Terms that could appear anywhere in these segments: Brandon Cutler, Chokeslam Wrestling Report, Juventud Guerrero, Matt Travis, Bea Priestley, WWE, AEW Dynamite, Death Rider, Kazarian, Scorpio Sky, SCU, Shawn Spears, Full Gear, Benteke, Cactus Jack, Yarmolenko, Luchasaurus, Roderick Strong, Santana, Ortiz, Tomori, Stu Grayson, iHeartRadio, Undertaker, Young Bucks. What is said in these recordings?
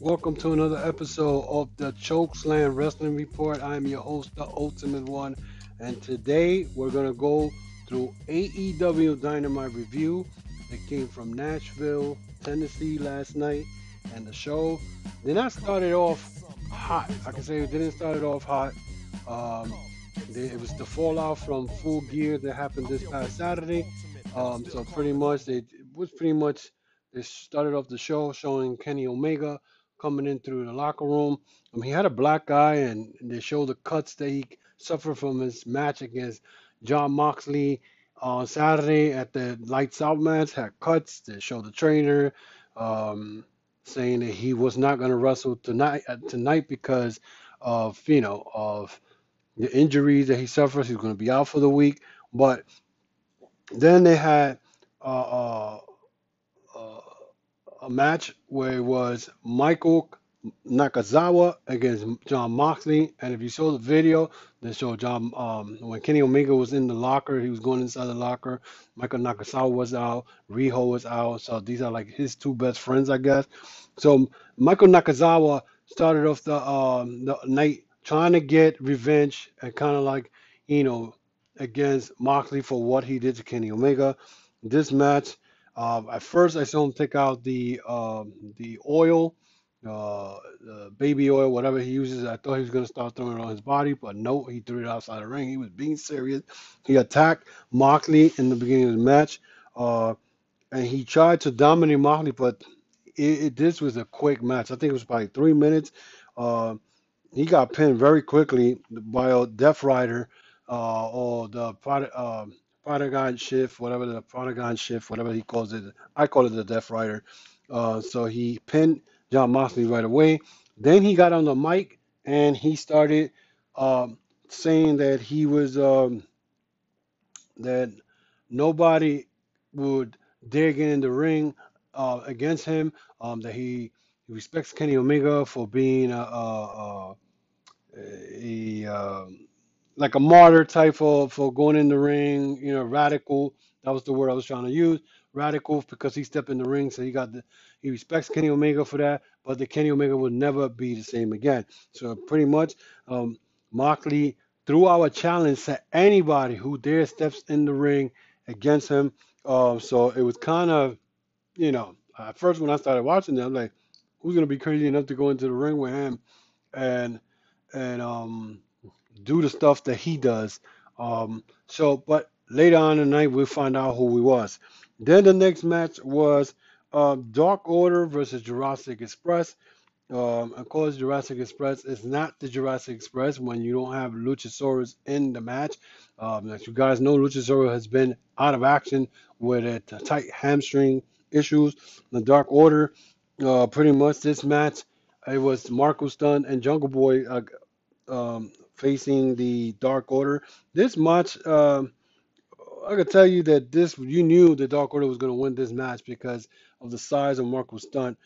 Welcome to another episode of the Chokeslam Wrestling Report. I'm your host, The Ultimate One, and today we're going to go through AEW Dynamite Review that came from Nashville, Tennessee last night, and the show did not start it off hot. I can say it didn't start it off hot. It was the fallout from Full Gear that happened this past Saturday. So pretty much, they started off the show showing Kenny Omega coming in through the locker room. He had a black eye, and they showed the cuts that he suffered from his match against John Moxley on Saturday at the Lights Out match. Had cuts. They showed the trainer saying that he was not going to wrestle tonight because of the injuries that he suffers. He's going to be out for the week. But then they had a match where it was Michael Nakazawa against John Moxley. And if you saw the video, they showed John, when Kenny Omega was in the locker, he was going inside the locker. Michael Nakazawa was out. Riho was out. So these are like his two best friends, I guess. So Michael Nakazawa started off the night trying to get revenge and kind of like, against Moxley for what he did to Kenny Omega. This match, at first I saw him take out the oil, the baby oil, whatever he uses. I thought he was going to start throwing it on his body, but no, he threw it outside the ring. He was being serious. He attacked Moxley in the beginning of the match, and he tried to dominate Moxley, but this was a quick match. I think it was probably 3 minutes. He got pinned very quickly by a Death Rider, or the Prodigon Shift, whatever he calls it. I call it the Death Rider. So he pinned John Moxley right away. Then he got on the mic and he started saying that he was that nobody would dare get in the ring against him. That he respects Kenny Omega for being like a martyr type of, for going in the ring, radical. That was the word I was trying to use, radical, because he stepped in the ring, so he respects Kenny Omega for that, but the Kenny Omega will never be the same again. So pretty much, Moxley threw out a challenge to anybody who dare steps in the ring against him. So it was kind of, at first when I started watching it, I'm like, who's going to be crazy enough to go into the ring with him and do the stuff that he does. But later on in the night, we'll find out who he was. Then the next match was Dark Order versus Jurassic Express. Of course, Jurassic Express is not the Jurassic Express when you don't have Luchasaurus in the match. As you guys know, Luchasaurus has been out of action with a tight hamstring issues. The Dark Order, pretty much this match, it was Marko Stunt and Jungle Boy facing the Dark Order. This match, I could tell you that you knew the Dark Order was going to win this match because of the size of Marko Stunt.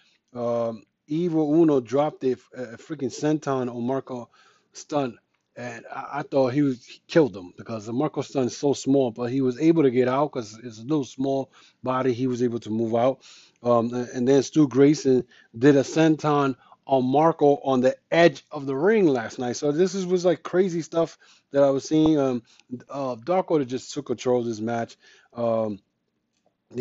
Evil Uno dropped a freaking senton on Marko Stunt, and I thought he killed him because the Marko Stunt is so small, but he was able to get out because it's a little small body. He was able to move out. And then Stu Grayson did a senton on Marko on the edge of the ring last night. So this was like crazy stuff that I was seeing. Dark Order just took control of this match. They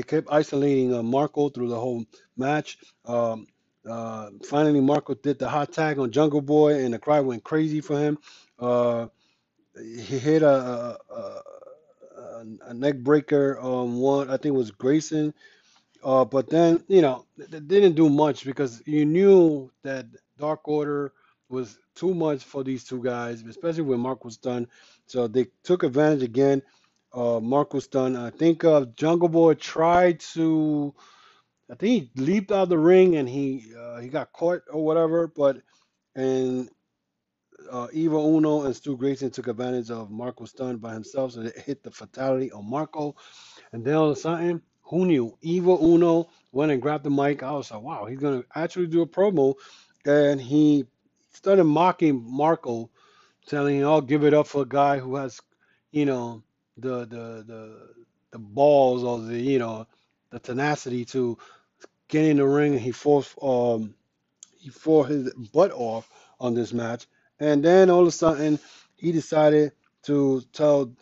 kept isolating Marko through the whole match. Finally, Marko did the hot tag on Jungle Boy, and the crowd went crazy for him. He hit a neck breaker on one, I think it was Grayson. But then, they didn't do much because you knew that Dark Order was too much for these two guys, especially when Marko Stunt. So they took advantage again. Marko Stunt, I think Jungle Boy tried to, he leaped out of the ring and he got caught or whatever. But Evil Uno and Stu Grayson took advantage of Marko Stunt by himself. So they hit the fatality on Marko. And then all of a sudden, who knew? Evil Uno went and grabbed the mic. I was like, wow, he's going to actually do a promo. And he started mocking Marko, telling him, I'll give it up for a guy who has, the balls or the tenacity to get in the ring. He forced He fought his butt off on this match. And then all of a sudden, he decided to tell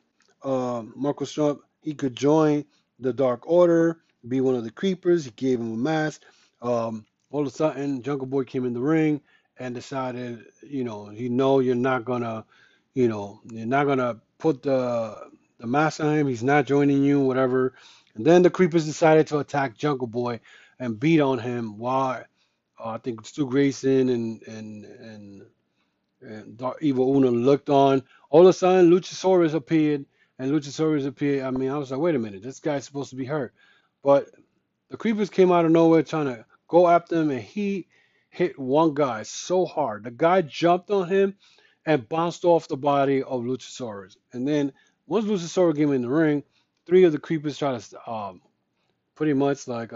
Marko Stunt he could join the Dark Order, be one of the Creepers. He gave him a mask. All of a sudden, Jungle Boy came in the ring and decided, you're not gonna, you're not gonna put the mask on him. He's not joining you, whatever. And then the Creepers decided to attack Jungle Boy and beat on him while I think Stu Grayson and Evil Uno looked on. All of a sudden, Luchasaurus appeared, I mean, I was like, wait a minute, this guy's supposed to be hurt. But the Creepers came out of nowhere trying to go after him, and he hit one guy so hard. The guy jumped on him and bounced off the body of Luchasaurus. And then once Luchasaurus came in the ring, three of the Creepers tried to pretty much like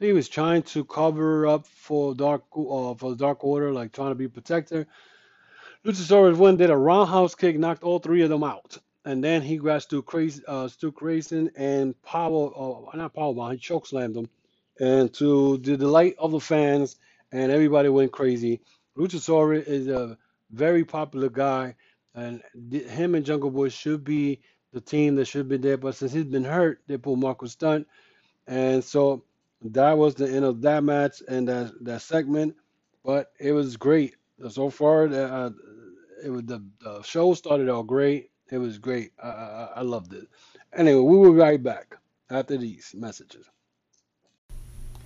he was trying to cover up for the Dark Order, like trying to be protector. Luchasaurus did a roundhouse kick, knocked all three of them out. And then he grabbed Stu Grayson and he chokeslammed him. And to the delight of the fans, and everybody went crazy. Luchasaurus is a very popular guy, and him and Jungle Boy should be the team that should be there. But since he's been hurt, they pulled Marko Stunt. And so that was the end of that match and that segment. But it was great. So far, the show started out great. It was great. I loved it. Anyway, we will be right back after these messages.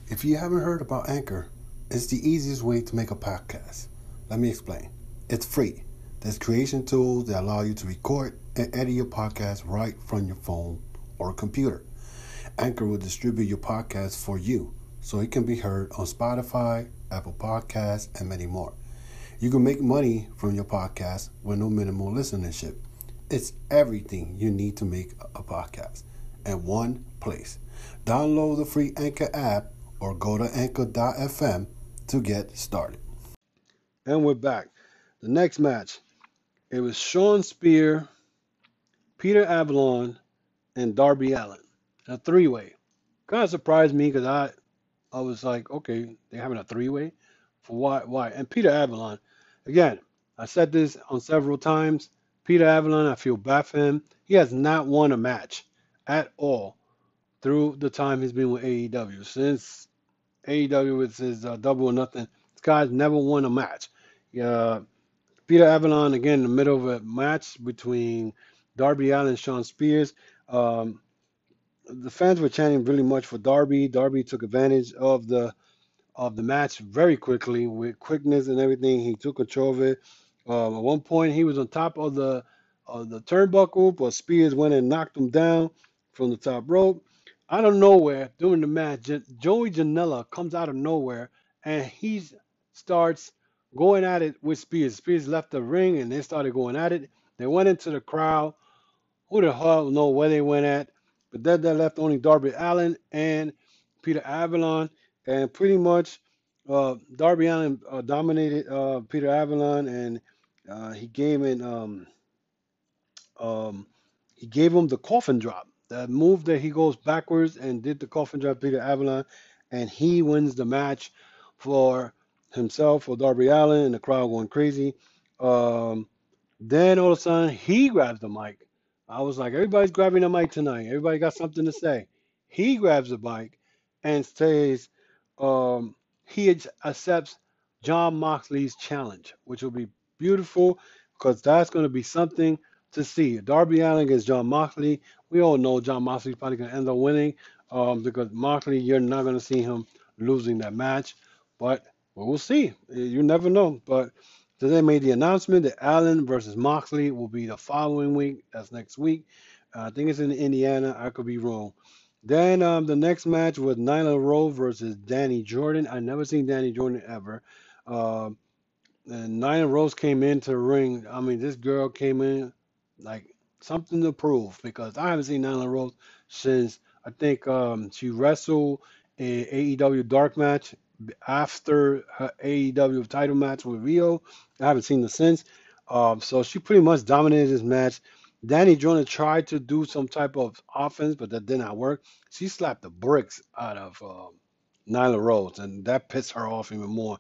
If you haven't heard about Anchor, it's the easiest way to make a podcast. Let me explain. It's free. There's creation tools that allow you to record and edit your podcast right from your phone or computer. Anchor will distribute your podcast for you, so it can be heard on Spotify, Apple Podcasts, and many more. You can make money from your podcast with no minimal listenership. It's everything you need to make a podcast in one place. Download the free Anchor app or go to anchor.fm to get started. And we're back. The next match, it was Shawn Spears, Peter Avalon, and Darby Allin. A three-way. Kind of surprised me because I was like, okay, they're having a three-way? For why? And Peter Avalon, again, I said this on several times. Peter Avalon, I feel bad for him. He has not won a match at all through the time he's been with AEW. Since AEW was his Double or Nothing, this guy's never won a match. Peter Avalon, again, in the middle of a match between Darby Allin and Shawn Spears. The fans were chanting really much for Darby. Darby took advantage of the match very quickly with quickness and everything. He took control of it. At one point, he was on top of the turnbuckle, but Spears went and knocked him down from the top rope. Out of nowhere, during the match, Joey Janela comes out of nowhere, and he starts going at it with Spears. Spears left the ring, and they started going at it. They went into the crowd. Who the hell know where they went at? But then that left only Darby Allin and Peter Avalon. And pretty much Darby Allin dominated Peter Avalon, and he gave him the coffin drop. That move that he goes backwards and did the coffin drop, Peter Avalon, and he wins the match for himself, for Darby Allin, and the crowd going crazy. Then all of a sudden, he grabs the mic. I was like, everybody's grabbing the mic tonight. Everybody got something to say. He grabs the mic and says he accepts John Moxley's challenge, which will be beautiful because that's going to be something to see. Darby Allin against John Moxley. We all know John Moxley's probably going to end up winning because Moxley, you're not going to see him losing that match. But we'll see. You never know. But they made the announcement that Allin versus Moxley will be the following week. That's next week. I think it's in Indiana. I could be wrong. Then the next match was Nyla Rose versus Danny Jordan. I never seen Danny Jordan ever. And Nyla Rose came into the ring. I mean, this girl came in like something to prove because I haven't seen Nyla Rose since I think she wrestled an AEW dark match. After her AEW title match with Rio. I haven't seen her since. So she pretty much dominated this match. Danny Jordan tried to do some type of offense, but that did not work. She slapped the bricks out of Nyla Rose, and that pissed her off even more.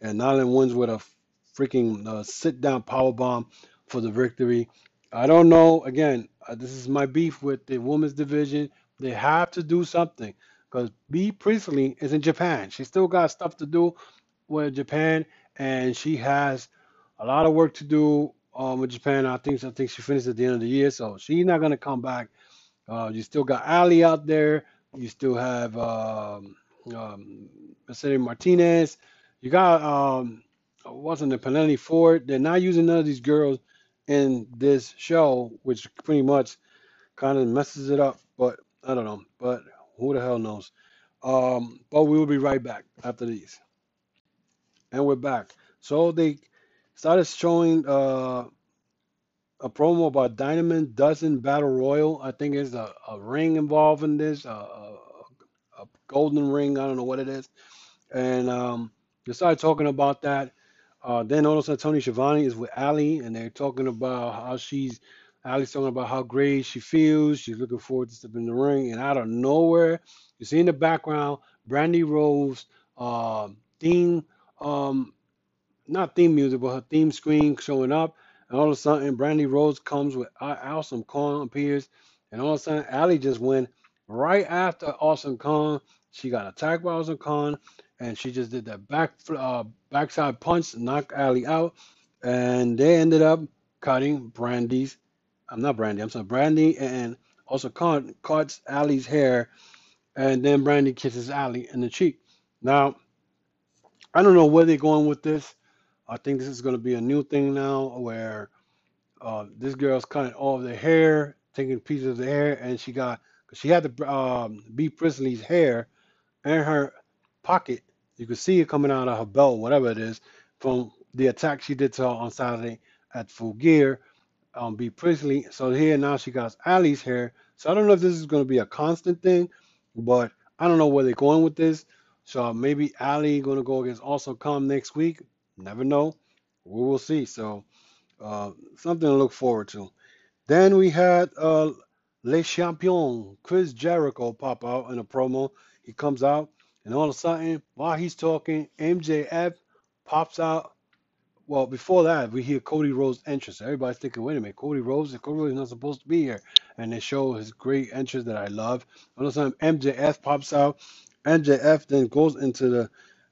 And Nyla wins with a freaking sit-down powerbomb for the victory. I don't know. Again, this is my beef with the women's division. They have to do something because Bea Priestley is in Japan. She still got stuff to do with Japan, and she has a lot of work to do with Japan. I think she finished at the end of the year, so she's not going to come back. You still got Ali out there. You still have Mercedes Martinez. You got wasn't it Penelope Ford? They're not using none of these girls in this show, which pretty much kind of messes it up. But I don't know. But who the hell knows? But we will be right back after these. And we're back. So they started showing a promo about Diamond Dozen Battle Royal. I think it's a ring involved in this, a golden ring. I don't know what it is. And they started talking about that. Then all of a sudden, Tony Schiavone is with Ali, and they're talking about how Ali's talking about how great she feels. She's looking forward to stepping in the ring. And out of nowhere, you see in the background, Brandi Rose, not theme music, but her theme screen showing up. And all of a sudden, Brandi Rhodes comes with Awesome Khan appears. And all of a sudden, Ali just went right after Awesome Khan. She got attacked by Awesome Khan. And she just did that backside punch, knocked Ali out. And they ended up cutting Brandi and also Khan cuts Ali's hair. And then Brandi kisses Ali in the cheek. Now, I don't know where they're going with this. I think this is going to be a new thing now where this girl's cutting all of their hair, taking pieces of the hair, and she had the Bea Priestley's hair in her pocket. You could see it coming out of her belt, whatever it is, from the attack she did to her on Saturday at Full Gear on Bea Priestley. So here now she got Ali's hair. So I don't know if this is going to be a constant thing, but I don't know where they're going with this. So maybe Ali going to go against Awesome Khan next week. Never know. We will see. So something to look forward to. Then we had Le Champion, Chris Jericho, pop out in a promo. He comes out, and all of a sudden, while he's talking, MJF pops out. Well, before that, we hear Cody Rhodes' entrance. Everybody's thinking, wait a minute, Cody Rhodes is not supposed to be here. And they show his great entrance that I love. All of a sudden, MJF pops out. MJF then goes into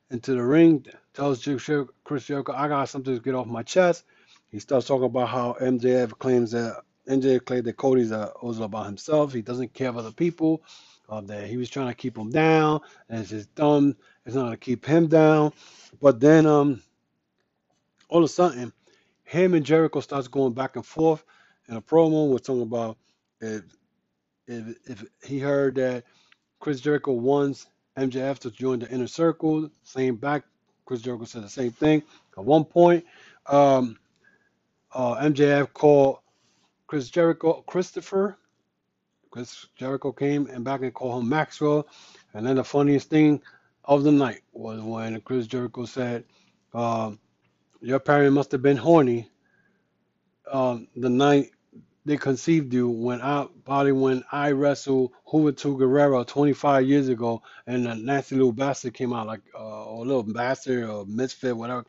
the ring, tells Chris Jericho, I got something to get off my chest. He starts talking about how MJF claimed that Cody's all about himself. He doesn't care for other people. That he was trying to keep him down, and it's his thumb. It's not to keep him down. But then all of a sudden, him and Jericho starts going back and forth in a promo. We're talking about if he heard that Chris Jericho wants MJF to join the inner circle. Same back. Chris Jericho said the same thing. At one point, MJF called Chris Jericho Christopher. Chris Jericho came and back and called him Maxwell. And then the funniest thing of the night was when Chris Jericho said, your parent must have been horny the night they conceived you, when I wrestled Juventud Guerrero 25 years ago, and a nasty little bastard came out, like or a little bastard or misfit, whatever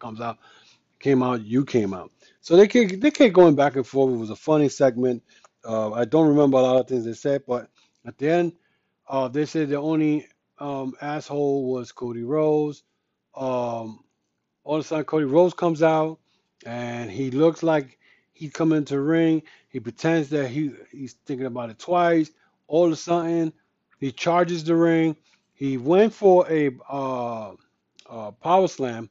came out, you came out. So they kept going back and forth. It was a funny segment. I don't remember a lot of things they said, but at the end, they said the only asshole was Cody Rhodes. All of a sudden, Cody Rhodes comes out, and he looks like he come into the ring. He pretends that he's thinking about it twice. All of a sudden, he charges the ring. He went for a power slam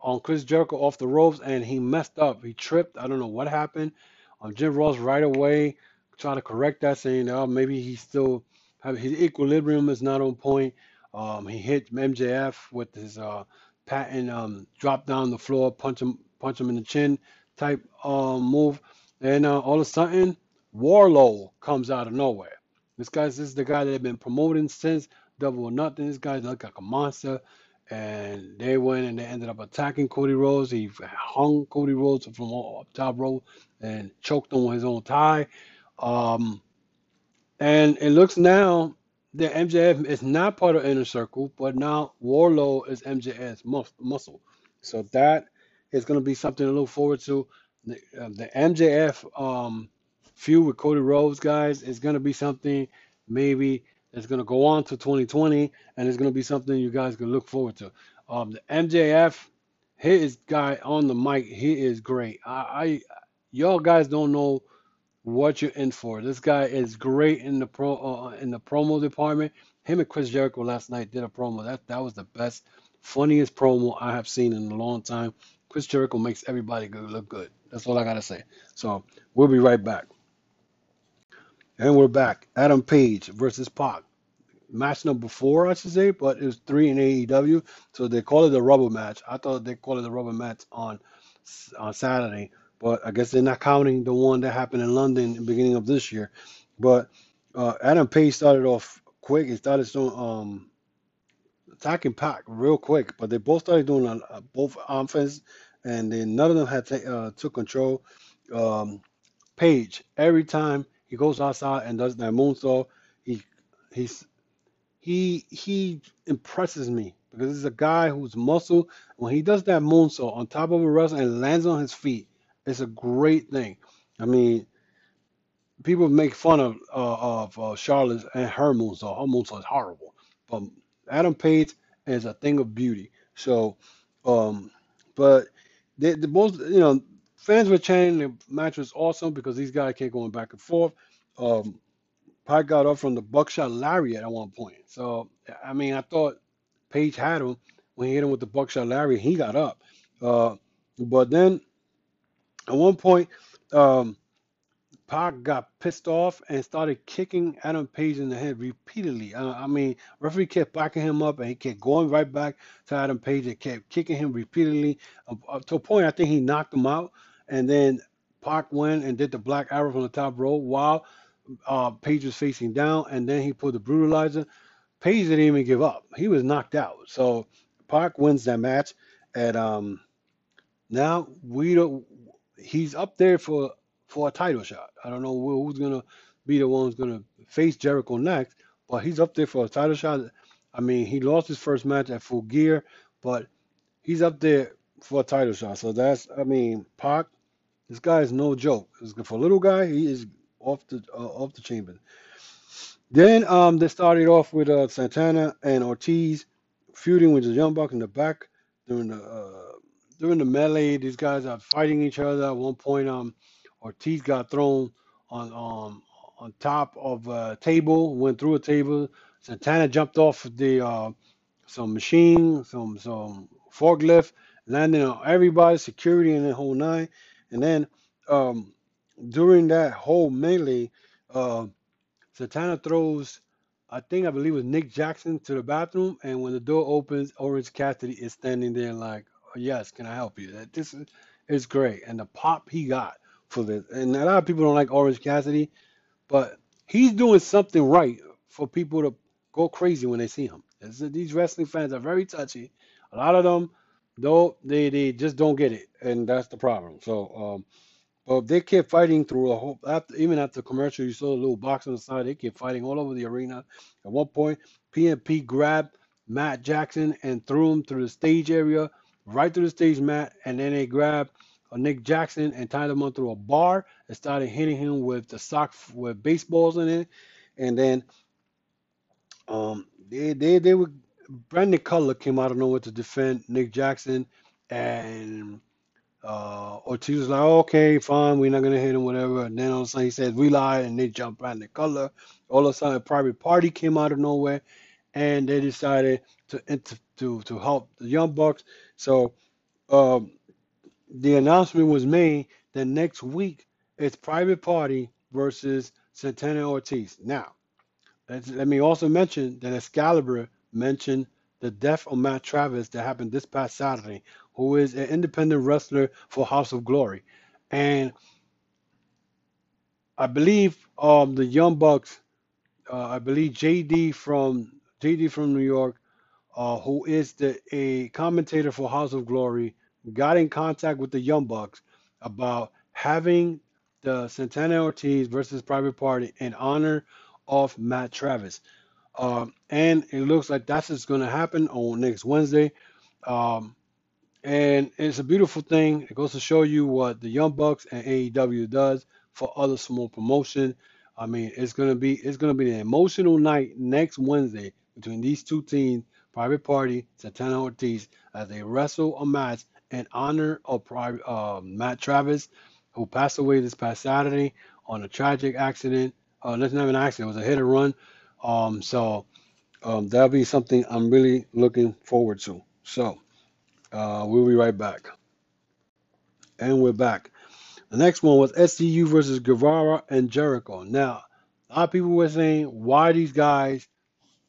on Chris Jericho off the ropes, and he messed up. He tripped. I don't know what happened. Jim Ross right away tried to correct that, saying, "Oh, maybe his equilibrium is not on point." He hit MJF with his patent drop down the floor, punch him in the chin type move. And all of a sudden, Warlow comes out of nowhere. This is the guy that they've been promoting since Double or Nothing. This guy looked like a monster. And they went and they ended up attacking Cody Rhodes. He hung Cody Rhodes from up top rope and choked him with his own tie. And it looks now that MJF is not part of Inner Circle, but now Warlow is MJF's muscle. So that is going to be something to look forward to. The MJF feud with Cody Rhodes, guys, is going to be something maybe that's going to go on to 2020, and it's going to be something you guys can look forward to. The MJF, his guy on the mic, he is great. Y'all guys don't know what you're in for. This guy is great in the promo department. Him and Chris Jericho last night did a promo. That was the best, funniest promo I have seen in a long time. Chris Jericho makes everybody look good. That's all I gotta say. So we'll be right back. And we're back. Adam Page versus Pac. Match number 4, I should say, but it was 3 in AEW, so they call it the rubber match. I thought they called it the rubber match on Saturday, but I guess they're not counting the one that happened in London in the beginning of this year. But Adam Page started off quick. He started attacking Pac real quick, but they both started doing both offense, and then none of them had took control. Page, every time he goes outside and does that moonsault, he impresses me because this is a guy whose muscle, when he does that moonsault on top of a wrestler and lands on his feet, it's a great thing. I mean, people make fun of Charlotte and her moonsault. Her moonsault is horrible. But Adam Page is a thing of beauty. So, but the most, fans were chanting the match was awesome because these guys kept going back and forth. Pac got up from the buckshot lariat at one point. So, I mean, I thought Page had him when he hit him with the buckshot lariat. He got up. But then at one point, Pac got pissed off and started kicking Adam Page in the head repeatedly. I mean, referee kept backing him up, and he kept going right back to Adam Page and kept kicking him repeatedly. Up to a point, I think he knocked him out. And then Pac went and did the black arrow from the top rope while Page was facing down, and then he pulled the brutalizer. Page didn't even give up. He was knocked out. So Pac wins that match, and now he's up there for a title shot. I don't know who's gonna be the one who's gonna face Jericho next, but he's up there for a title shot. I mean, he lost his first match at Full Gear, but he's up there for a title shot. So that's, I mean, Pac, this guy is no joke. For a little guy, he is off the chamber. Then they started off with Santana and Ortiz feuding with the Young Bucks in the back during the melee. These guys are fighting each other. At one point, Ortiz got thrown on top of a table, went through a table. Santana jumped off the some forklift, landing on everybody, security in the whole nine. And then during that whole melee, Santana throws, I believe it was Nick Jackson to the bathroom, and when the door opens, Orange Cassidy is standing there like, oh, yes, can I help you? This is great. And the pop he got for this. And a lot of people don't like Orange Cassidy, but he's doing something right for people to go crazy when they see him. These wrestling fans are very touchy. A lot of them, though, they just don't get it, and that's the problem. So, but they kept fighting through a whole. Even after commercial, you saw a little box on the side. They kept fighting all over the arena. At one point, PMP grabbed Matt Jackson and threw him through the stage area, right through the stage mat. And then they grabbed Nick Jackson and tied him up through a bar and started hitting him with the sock with baseballs in it. And then they were. Brandon Cutler came out of nowhere to defend Nick Jackson, and Ortiz was like, okay, fine, we're not gonna hit him, whatever. And then all of a sudden he said, we lie, and they jumped Brandon Cutler. All of a sudden, a Private Party came out of nowhere, and they decided to help the Young Bucks. So the announcement was made that next week it's Private Party versus Santana Ortiz. Now, let me also mention that Excalibur mentioned the death of Matt Travis that happened this past Saturday, who is an independent wrestler for House of Glory. And I believe the Young Bucks, JD from New York, who is a commentator for House of Glory, got in contact with the Young Bucks about having the Santana Ortiz versus Private Party in honor of Matt Travis. And it looks like that's what's going to happen on next Wednesday. And it's a beautiful thing. It goes to show you what the Young Bucks and AEW does for other small promotion. I mean, it's gonna be an emotional night next Wednesday between these two teams, Private Party, Santana, Ortiz, as they wrestle a match in honor of Matt Travis, who passed away this past Saturday on a tragic accident. That's not an accident; it was a hit and run. So that'll be something I'm really looking forward to. So we'll be right back, and we're back. The next one was SCU versus Guevara and Jericho. Now, a lot of people were saying why these guys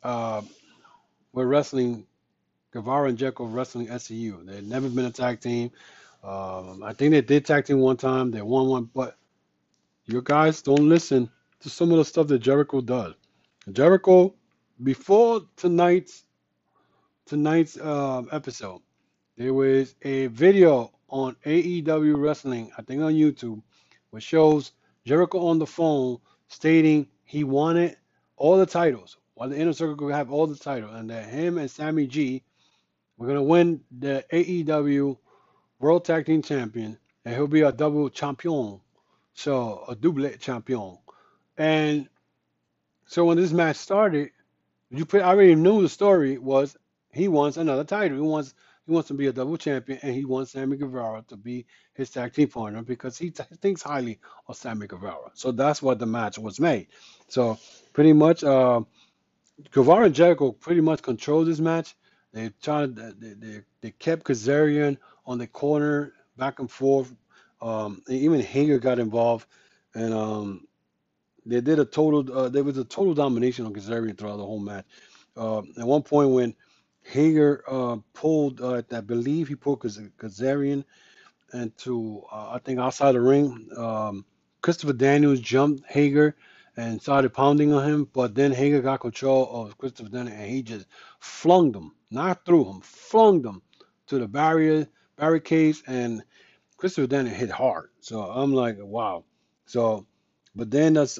were wrestling, Guevara and Jericho wrestling SCU. They'd never been a tag team. I think they did tag team one time. They won one, but you guys don't listen to some of the stuff that Jericho does. Jericho, before tonight's episode, there was a video on AEW Wrestling, I think on YouTube, which shows Jericho on the phone stating he wanted all the titles, while the Inner Circle could have all the titles, and that him and Sammy G were going to win the AEW World Tag Team Champion, and he'll be a double champion, so a doublet champion. And so when this match started, I already knew the story was he wants another title. He wants to be a double champion, and he wants Sammy Guevara to be his tag team partner because he thinks highly of Sammy Guevara. So that's what the match was made. So pretty much, Guevara and Jericho pretty much controlled this match. They kept Kazarian on the corner, back and forth. Even Hager got involved, and they did a total. There was a total domination on Kazarian throughout the whole match. At one point when Hager pulled Kazarian into, I think, outside the ring. Christopher Daniels jumped Hager and started pounding on him, but then Hager got control of Christopher Daniels, and he just flung them to the barricades, and Christopher Daniels hit hard. So I'm like, wow. So, but then that's...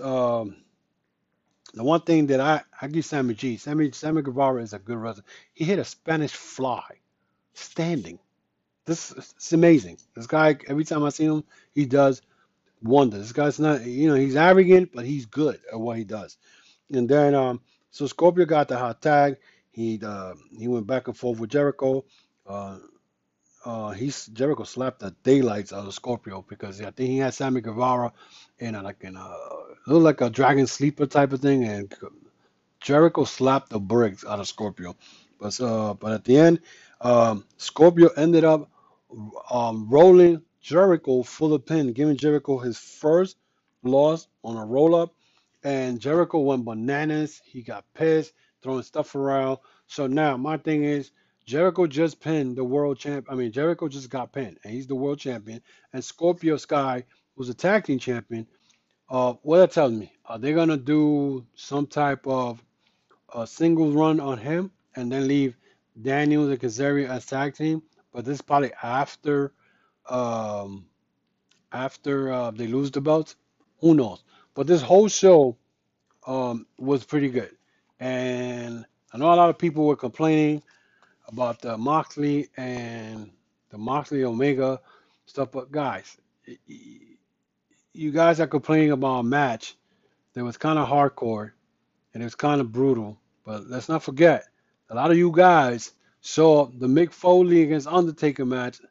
the one thing that I give Sammy Guevara is a good wrestler. He hit a Spanish fly standing. This is amazing. This guy, every time I see him, he does wonders. This guy's not, he's arrogant, but he's good at what he does. And then, so Scorpio got the hot tag. He went back and forth with Jericho. Jericho slapped the daylights out of Scorpio because I think he had Sammy Guevara in a dragon sleeper type of thing, and Jericho slapped the bricks out of Scorpio. But at the end, Scorpio ended up rolling Jericho for the pin, giving Jericho his first loss on a roll up, and Jericho went bananas. He got pissed, throwing stuff around. So now my thing is, Jericho just pinned the world champ. I mean, Jericho just got pinned, and he's the world champion. And Scorpio Sky, who's a tag team champion, what that tells me, are they gonna do some type of a single run on him and then leave Daniels and Kazarian as tag team? But this is probably after they lose the belts. Who knows? But this whole show was pretty good, and I know a lot of people were complaining about the Moxley and the Moxley Omega stuff, but guys, you guys are complaining about a match that was kind of hardcore and it was kind of brutal, but let's not forget, a lot of you guys saw the Mick Foley against Undertaker match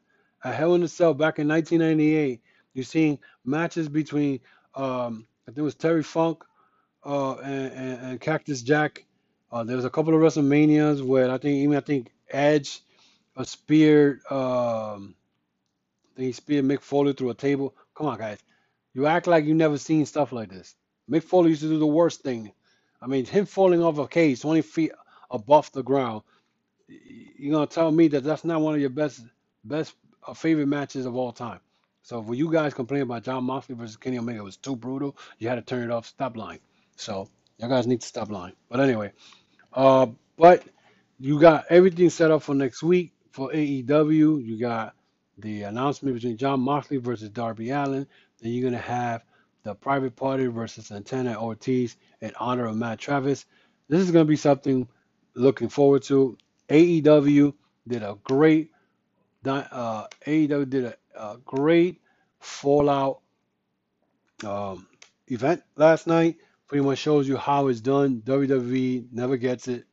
at Hell in a Cell back in 1998. You've seen matches between, I think it was Terry Funk and Cactus Jack. There was a couple of WrestleManias where I think Edge speared Mick Foley through a table. Come on, guys. You act like you never seen stuff like this. Mick Foley used to do the worst thing. I mean, him falling off a cage 20 feet above the ground. You're going to tell me that that's not one of your best favorite matches of all time. So when you guys complain about John Moxley versus Kenny Omega, it was too brutal. You had to turn it off. Stop lying. So you guys need to stop lying. But anyway, but you got everything set up for next week for AEW. You got the announcement between John Moxley versus Darby Allin. Then you're going to have the Private Party versus Santana Ortiz in honor of Matt Travis. This is going to be something looking forward to. AEW did a great AEW did a great Fallout event last night. Pretty much shows you how it's done. WWE never gets it.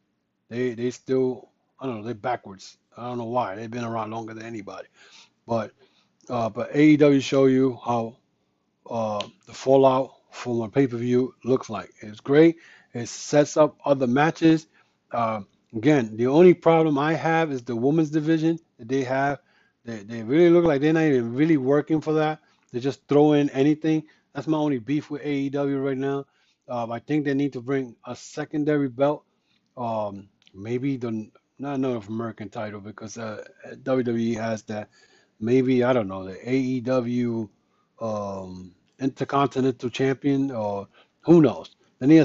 They still, I don't know, they're backwards. I don't know why. They've been around longer than anybody. But AEW show you how the Fallout from a pay-per-view looks like. It's great. It sets up other matches. Again, the only problem I have is the women's division that they have. They really look like they're not even really working for that. They just throw in anything. That's my only beef with AEW right now. I think they need to bring a secondary belt. Maybe the not North American title, because WWE has that. Maybe, I don't know, the AEW Intercontinental Champion, or who knows. They need a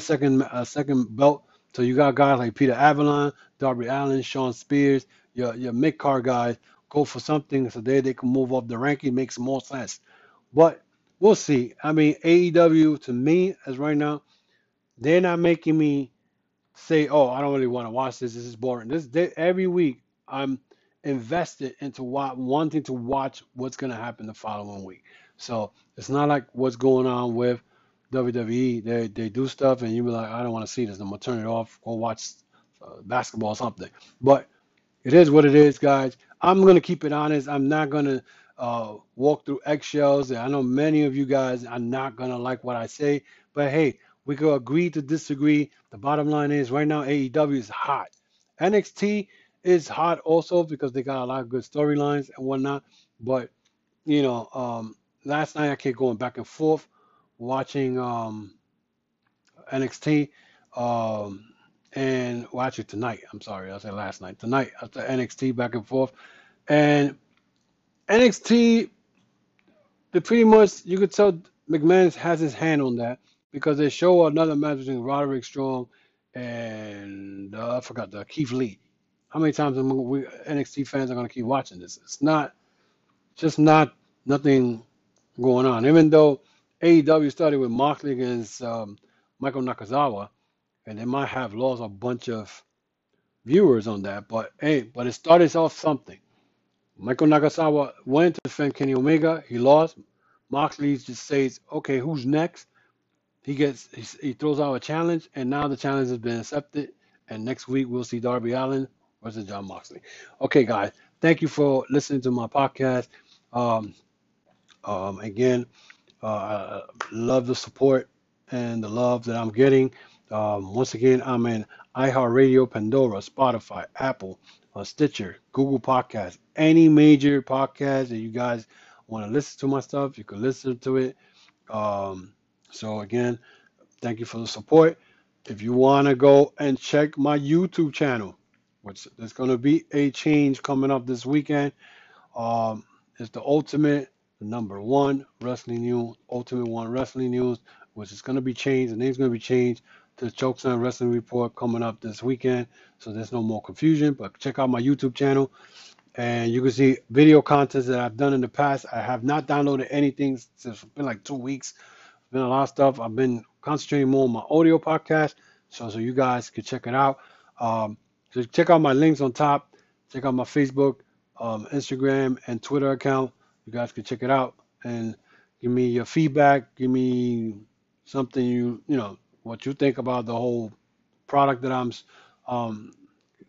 second belt. So you got guys like Peter Avalon, Darby Allin, Shawn Spears, your mid-card guys. Go for something so they can move up the ranking. Makes more sense. But we'll see. I mean, AEW, to me, as right now, they're not making me say, oh, I don't really want to watch this. This is boring. Every week, I'm invested into wanting to watch what's going to happen the following week. So it's not like what's going on with WWE. They do stuff and you be like, I don't want to see this. I'm gonna turn it off, go watch basketball or something. But it is what it is, guys. I'm gonna keep it honest. I'm not gonna walk through eggshells. I know many of you guys are not gonna like what I say, but hey, we could agree to disagree. The bottom line is right now AEW is hot. NXT is hot also because they got a lot of good storylines and whatnot. But you know, last night I kept going back and forth watching NXT and watching tonight. I'm sorry, I said last night. Tonight after NXT back and forth, and NXT, they pretty much, you could tell McMahon has his hand on that, because they show another match between Roderick Strong and I forgot the Keith Lee. How many times NXT fans are gonna keep watching this? It's not just not nothing going on, even though AEW started with Moxley against Michael Nakazawa, and they might have lost a bunch of viewers on that. But hey, but it started off something. Michael Nakazawa went to defend Kenny Omega. He lost. Moxley just says, "Okay, who's next?" He throws out a challenge, and now the challenge has been accepted. And next week we'll see Darby Allin versus John Moxley. Okay, guys, thank you for listening to my podcast. Again. I love the support and the love that I'm getting. Once again, I'm in iHeartRadio, Pandora, Spotify, Apple, Stitcher, Google Podcasts, any major podcast that you guys want to listen to my stuff, you can listen to it. So again, thank you for the support. If you want to go and check my YouTube channel, which there's going to be a change coming up this weekend. It's the Ultimate Number One Wrestling News, Ultimate One Wrestling News, which is going to be changed. The name's going to be changed to Chokeslam Wrestling Report coming up this weekend, so there's no more confusion. But check out my YouTube channel, and you can see video contents that I've done in the past. I have not downloaded anything since it's been like 2 weeks. It's been a lot of stuff. I've been concentrating more on my audio podcast, so you guys can check it out. So check out my links on top. Check out my Facebook, Instagram, and Twitter account. You guys can check it out and give me your feedback. Give me something you know, what you think about the whole product that I'm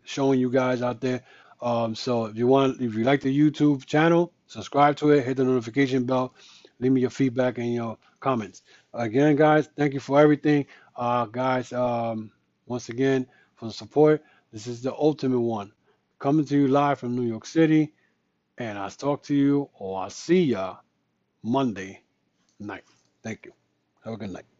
showing you guys out there. So if you like the YouTube channel, subscribe to it, hit the notification bell, leave me your feedback and your comments. Again, guys, thank you for everything. Guys, once again, for the support. This is the Ultimate One, coming to you live from New York City. And I'll talk to you, or I'll see ya Monday night. Thank you. Have a good night.